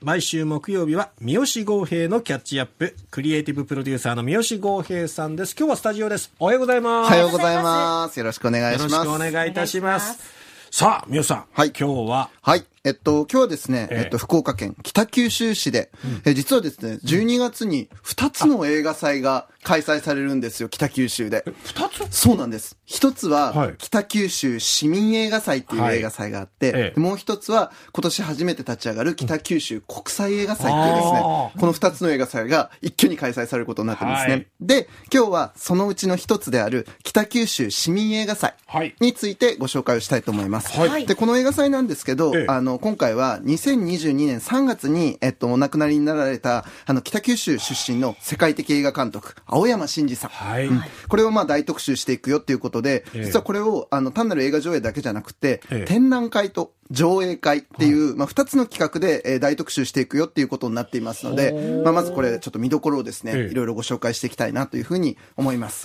毎週木曜日は三好剛平のキャッチアップ、クリエイティブプロデューサーの三好剛平さんです。今日はスタジオです。おはようございます。おはようございます。よろしくお願いします。よろしくお願いいたします。さあ、三好さん。はい。今日は。はい。今日はですね、福岡県北九州市で、実はですね、12月に2つの映画祭が開催されるんですよ、北九州で。2つ？そうなんです。1つは、北九州市民映画祭っていう映画祭があって、もう1つは、今年初めて立ち上がる北九州国際映画祭っていうですね、この2つの映画祭が一挙に開催されることになってるんですね。で、今日はそのうちの1つである北九州市民映画祭についてご紹介をしたいと思います。で、この映画祭なんですけど、今回は2022年3月に、お亡くなりになられた、北九州出身の世界的映画監督、青山真治さん。これを大特集していくよっていうことで、実はこれを、単なる映画上映だけじゃなくて、展覧会と上映会っていう、2つの企画で、大特集していくよっていうことになっていますので、まずこれ、ちょっと見どころをですね、いろいろご紹介していきたいなというふうに思います。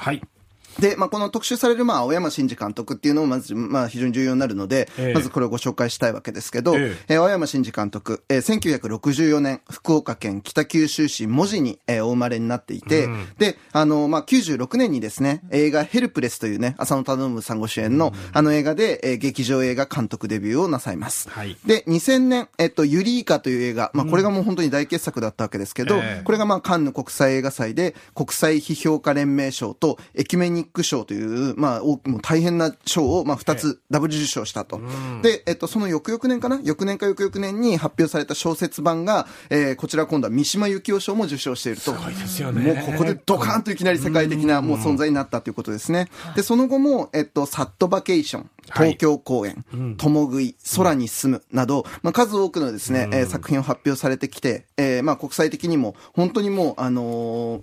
で、この特集される、青山真治監督っていうのも、まず、非常に重要になるので、まずこれをご紹介したいわけですけど、青山真治監督、1964年、福岡県北九州市門司に、お生まれになっていて、で、96年にですね、映画ヘルプレスというね、浅野忠信さんご主演の、映画で、劇場映画監督デビューをなさいます。で、2000年、ユリイカという映画、これがもう本当に大傑作だったわけですけど、これがカンヌ国際映画祭で、国際批評家連盟賞と、駅面に賞という、もう大変な賞を、2つダブル受賞したと。で、その翌々年に発表された小説版が、こちら今度は三島由紀夫賞も受賞していると。すごいですよね。もうここでドカーンといきなり世界的な、もう存在になったということですね。で、その後も、サットバケーション、東京公演、共食い、空に住むなど、数多くのですね、作品を発表されてきて、国際的にも、本当にも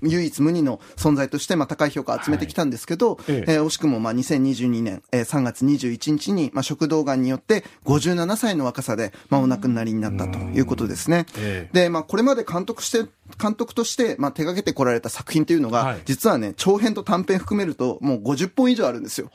う、唯一無二の存在として、高い評価を集めてきたんですけど、惜しくも、2022年、3月21日に、食道癌によって、57歳の若さで、お亡くなりになったということですね。で、これまで監督として、手掛けてこられた作品というのが、実はね、長編と短編含めると、もう50本以上あるんですよ。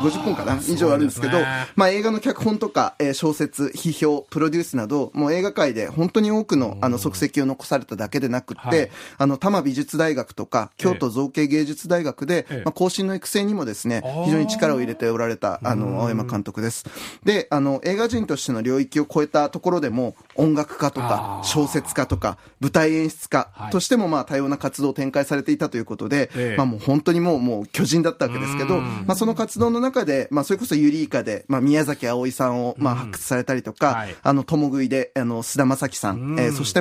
50本かな以上あるんですけど、映画の脚本とか、小説、批評、プロデュースなど、もう映画界で本当に多くの、足跡を残されただけでなくって、多摩美術大学とか、京都造形芸術大学で、後進の育成にもですね、非常に力を入れておられた、青山監督です。で、映画人としての領域を超えたところでも、音楽家とか、小説家とか、舞台演出家としても、多様な活動を展開されていたということで、もう本当にもう巨人だったわけですけど、その活動の中で、それこそユリイカで、宮崎あおいさんを、発掘されたりとか、共食いで、菅田将暉さん、そして、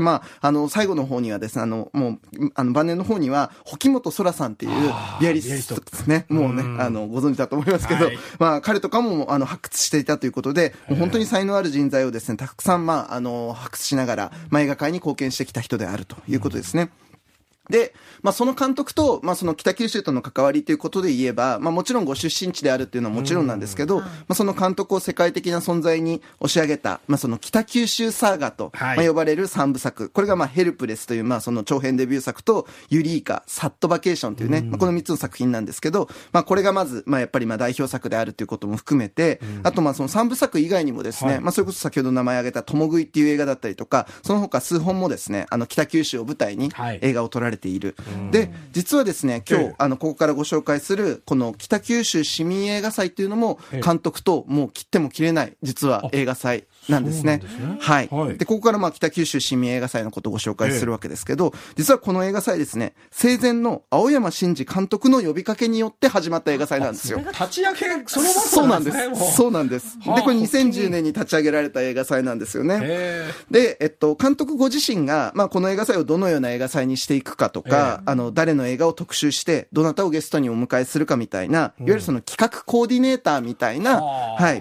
最後の方にはですね、もう、晩年の方には、保本空さんっていう、ビアリストですね。もうね、ご存知だと思いますけど、彼とかも、発掘していたということで、もう本当に才能ある人材をですね、たくさん、発掘しながら、映画界に貢献してきた人であるということですね。で、その監督と、その北九州との関わりということで言えば、もちろんご出身地であるっていうのはもちろんなんですけど、その監督を世界的な存在に押し上げた、その北九州サーガと、呼ばれる3部作。これが、ヘルプレスという、その長編デビュー作と、ユリイカ、サットバケーションというね、この3つの作品なんですけど、これがまず、やっぱり、代表作であるということも含めて、あと、その3部作以外にもですね、それこそ先ほど名前挙げた、共食いっていう映画だったりとか、その他数本もですね、北九州を舞台に映画を撮られている。で、実はですね、今日、ここからご紹介する、この北九州市民映画祭というのも、監督ともう切っても切れない、実は映画祭なんですね。で、ここから北九州市民映画祭のことをご紹介するわけですけど、実はこの映画祭ですね、生前の青山真治監督の呼びかけによって始まった映画祭なんですよ。立ち上げ、その場なんですね。そうなんです。で、これ2010年に立ち上げられた映画祭なんですよね。で、監督ご自身が、この映画祭をどのような映画祭にしていくかとか、誰の映画を特集して、どなたをゲストにお迎えするかみたいな、いわゆるその企画コーディネーターみたいな、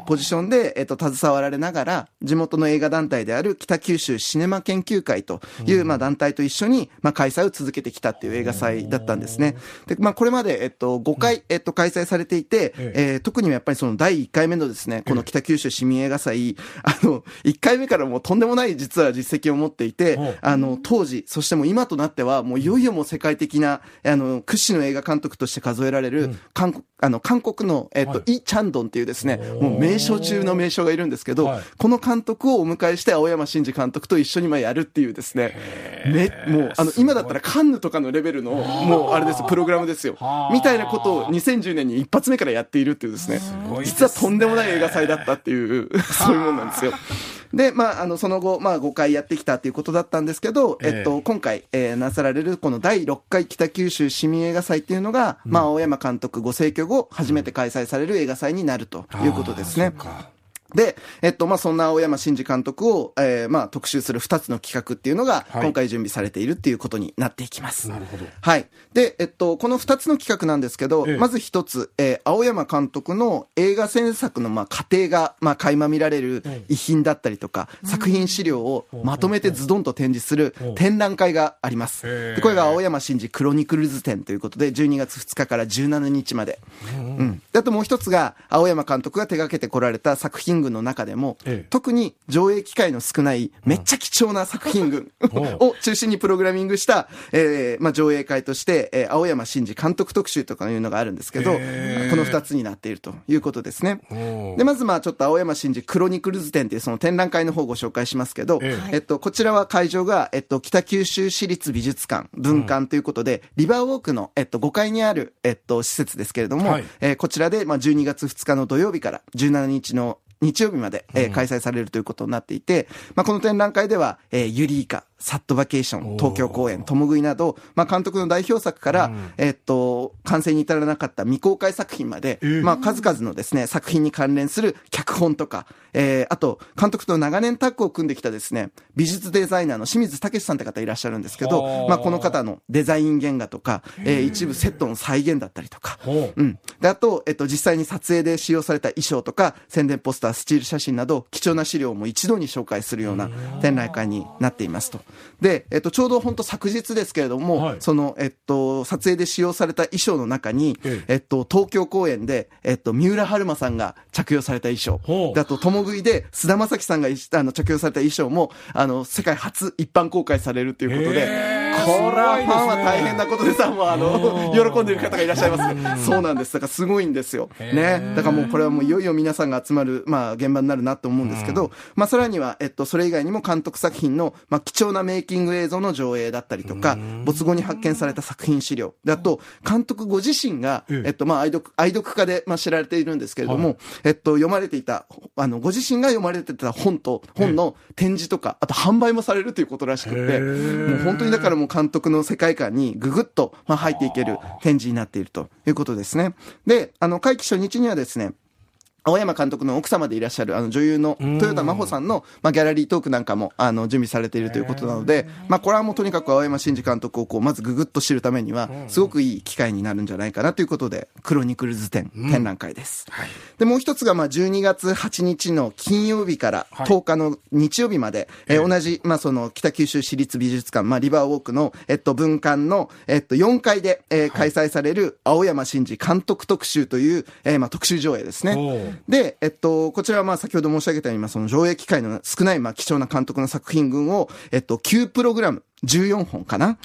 ポジションで、携わられながら、地元の映画団体である北九州シネマ研究会という、団体と一緒に、開催を続けてきたっていう映画祭だったんですね。で、これまで、5回、開催されていて、特にやっぱりその第1回目のですね、この北九州市民映画祭、1回目からもうとんでもない実は実績を持っていて、当時、そしてもう今となっては、もういよいよもう世界的な、屈指の映画監督として数えられる、韓国の、イ・チャンドンっていうですね、もう名将中の名将がいるんですけど、この監督をお迎えして青山真司監督と一緒にやるっていうですね、もう、今だったらカンヌとかのレベルの、もうあれです、プログラムですよ。みたいなことを2010年に一発目からやっているっていうですね、実はとんでもない映画祭だったっていう、そういうもんなんですよ。で、まあ、その後、まあ、5回やってきたっていうことだったんですけど、今回、なさられる、この第6回北九州市民映画祭っていうのが、まあ、青山監督ご逝去後、初めて開催される映画祭になるということですね。で、そんな青山真司監督を、特集する2つの企画っていうのが、今回準備されているっていうことになっていきます。なるほど。はい。で、この2つの企画なんですけど、まず1つ、青山監督の映画制作の、過程が、垣間見られる遺品だったりとか、作品資料をまとめてズドンと展示する展覧会があります。で、これが青山真司クロニクルズ展ということで、12月2日から17日まで。うん。あともう1つが、青山監督が手掛けてこられた作品群の中でも、特に上映機会の少ないめっちゃ貴重な作品群を中心にプログラミングした、上映会として、青山真司監督特集とかいうのがあるんですけど、この2つになっているということですね。で、まずちょっと青山真司クロニクルズ展というその展覧会の方をご紹介しますけど、こちらは会場が、北九州市立美術館文館ということで、リバーウォークの、5階にある、施設ですけれども、こちらで、12月2日の土曜日から17日の日曜日まで、開催されるということになっていて、この展覧会では、ユリイカ、サットバケーション、東京公演、ともぐいなど、監督の代表作から、完成に至らなかった未公開作品まで、数々のですね、作品に関連する脚本とか、あと、監督と長年タッグを組んできたですね、美術デザイナーの清水武さんって方いらっしゃるんですけど、この方のデザイン原画とか、一部セットの再現だったりとか、で、あと、実際に撮影で使用された衣装とか、宣伝ポスター、スチール写真など、貴重な資料も一度に紹介するような展覧会になっていますと。で、ちょうど本当昨日ですけれども、その、撮影で使用された衣装の中に、東京公演で、三浦春馬さんが着用された衣装。で、あと、ともぐいで、菅田将暉さんが着用された衣装も、世界初一般公開されるということで、これはファンは大変なことでさ、もう喜んでいる方がいらっしゃいますね。そうなんです。だからすごいんですよ。ね。だからもうこれはもういよいよ皆さんが集まる、現場になるなと思うんですけど、さらには、それ以外にも監督作品の、貴重なメイキング映像の上映だったりとか、没後に発見された作品資料。で、あと、監督ご自身が、愛読家で、知られているんですけれども、読まれていた、ご自身が読まれてた本の展示とか、あと販売もされるということらしくて、もう本当にだからもう監督の世界観にぐぐっと入っていける展示になっているということですね。で、会期初日にはですね、青山監督の奥様でいらっしゃる女優の豊田真帆さんの、ギャラリートークなんかも準備されているということなので、これはもうとにかく青山真司監督をまずググッと知るためにはすごくいい機会になるんじゃないかなということで、クロニクルズ展展覧会です。で、もう一つが12月8日の金曜日から10日の日曜日まで、同じその北九州市立美術館リバーウォークの文館の4階で開催される青山真司監督特集という特集上映ですね。で、こちらは先ほど申し上げたように、その上映機会の少ない貴重な監督の作品群を、9プログラム、14本かな、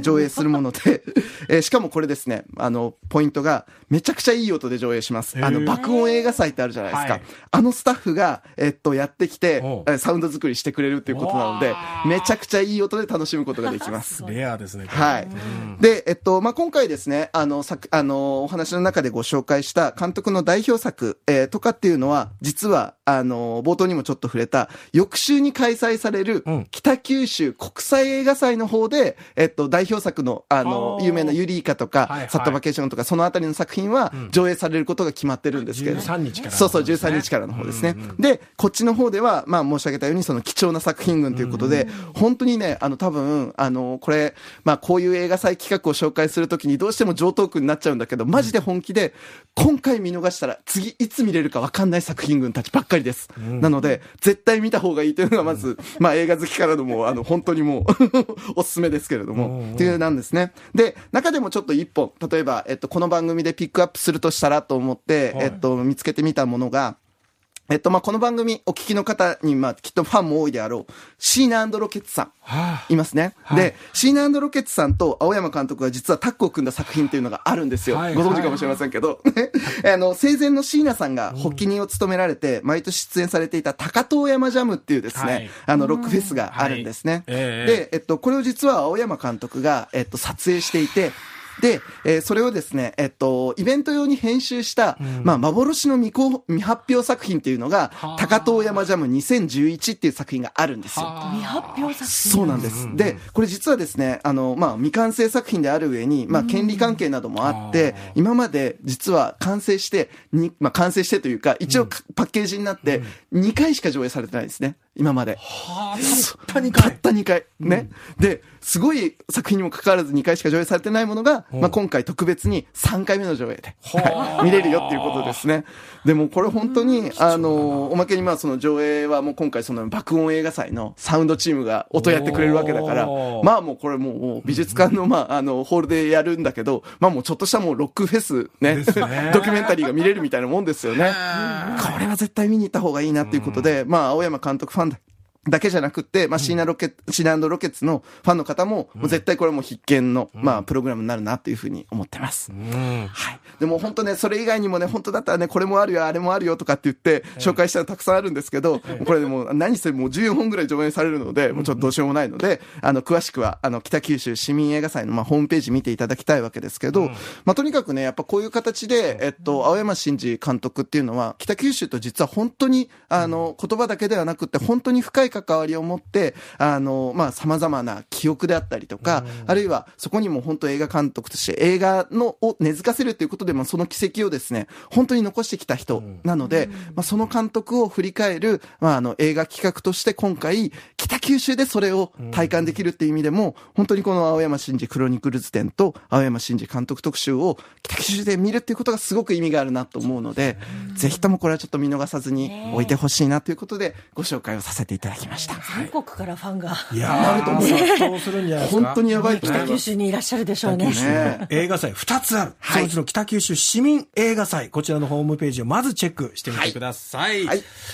上映するもので、しかもこれですね、ポイントが、めちゃくちゃいい音で上映します。爆音映画祭ってあるじゃないですか。スタッフが、やってきて、サウンド作りしてくれるっていうことなので、めちゃくちゃいい音で楽しむことができます。レアですね。はい。で、今回ですね、お話の中でご紹介した監督の代表作、とかっていうのは、実は、冒頭にもちょっと触れた、翌週に開催される、北九州国際映画祭の方で、代表作の、有名なユリイカとか、サットバケーションとか、そのあたりの作品は、上映されることが決まってるんですけれども。13日から、ね。そうそう、13日からの方ですね。で、こっちの方では、申し上げたように、その貴重な作品群ということで、本当にね、多分、これ、こういう映画祭企画を紹介するときに、どうしても上等句になっちゃうんだけど、マジで本気で、今回見逃したら、次いつ見れるか分かんない作品群たちばっかりです。なので、絶対見た方がいいというのが、まず、映画好きからのもう、本当にもう、おすすめですけれども、っていうなんですね。で、中でもちょっと一本、例えば、この番組でピックアップするとしたらと思って、見つけてみたものが、この番組お聞きの方に、きっとファンも多いであろう、シーナ&ロケッツさん、いますね。で、シーナ&ロケッツさんと青山監督が実はタッグを組んだ作品というのがあるんですよ。ご存知かもしれませんけど。生前のシーナさんが発起人を務められて、毎年出演されていた高遠山ジャムっていうですね、ロックフェスがあるんですね。で、これを実は青山監督が、撮影していて、で、それをですね、イベント用に編集した、幻の未発表作品っていうのが、高遠山ジャム2011っていう作品があるんですよ。未発表作品。そうなんです。で、これ実はですね、未完成作品である上に、権利関係などもあって、今まで実は完成して、完成してというか、一応パッケージになって、2回しか上映されてないですね。今まで。たった2回。たった2回。ね。で、すごい作品にも関わらず2回しか上映されてないものが、今回特別に3回目の上映で、見れるよっていうことですね。でもこれ本当に、おまけにその上映はもう今回その爆音映画祭のサウンドチームが音やってくれるわけだから、もうこれもう美術館の、ホールでやるんだけど、もうちょっとしたもうロックフェスね、ドキュメンタリーが見れるみたいなもんですよね。これは絶対見に行った方がいいなっていうことで、青山監督ファンだけじゃなくて、シーナ&ロケッツのファンの方も、絶対これも必見の、プログラムになるなというふうに思ってます。はい。でも本当ね、それ以外にもね、本当だったらね、これもあるよ、あれもあるよとかって言って、紹介したのたくさんあるんですけど、これでも、何せもう14本ぐらい上演されるので、もうちょっとどうしようもないので、詳しくは、北九州市民映画祭の、ホームページ見ていただきたいわけですけど、とにかくね、やっぱこういう形で、青山真治監督っていうのは、北九州と実は本当に、言葉だけではなくて、本当に深い関わりを持って、様々な記憶であったりとか、あるいはそこにも本当映画監督として映画のを根付かせるということで、その軌跡をですね、本当に残してきた人なので、その監督を振り返る、映画企画として今回、北九州でそれを体感できるっていう意味でも、本当にこの青山真治クロニクルズ展と青山真治監督特集を北九州で見るっていうことがすごく意味があるなと思うので、ぜひともこれはちょっと見逃さずに置いてほしいなということで、ご紹介をさせていただきます。全国からファンがなると思う。本当にやばい。北九州にいらっしゃるでしょうね。映画祭2つある。そのうちの北九州市民映画祭、こちらのホームページをまずチェックしてみてください。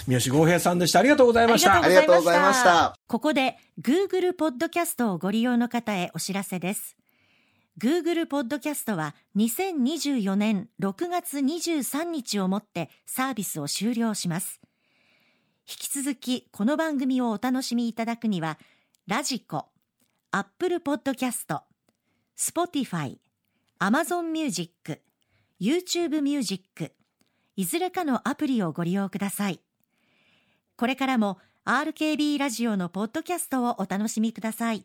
三好剛平さんでした。ありがとうございました。ありがとうございました。ここで Google ポッドキャストをご利用の方へお知らせです。Google ポッドキャストは2024年6月23日をもってサービスを終了します。引き続きこの番組をお楽しみいただくには、ラジコ、アップルポッドキャスト、スポティファイ、アマゾンミュージック、YouTube ミュージック、いずれかのアプリをご利用ください。これからも RKB ラジオのポッドキャストをお楽しみください。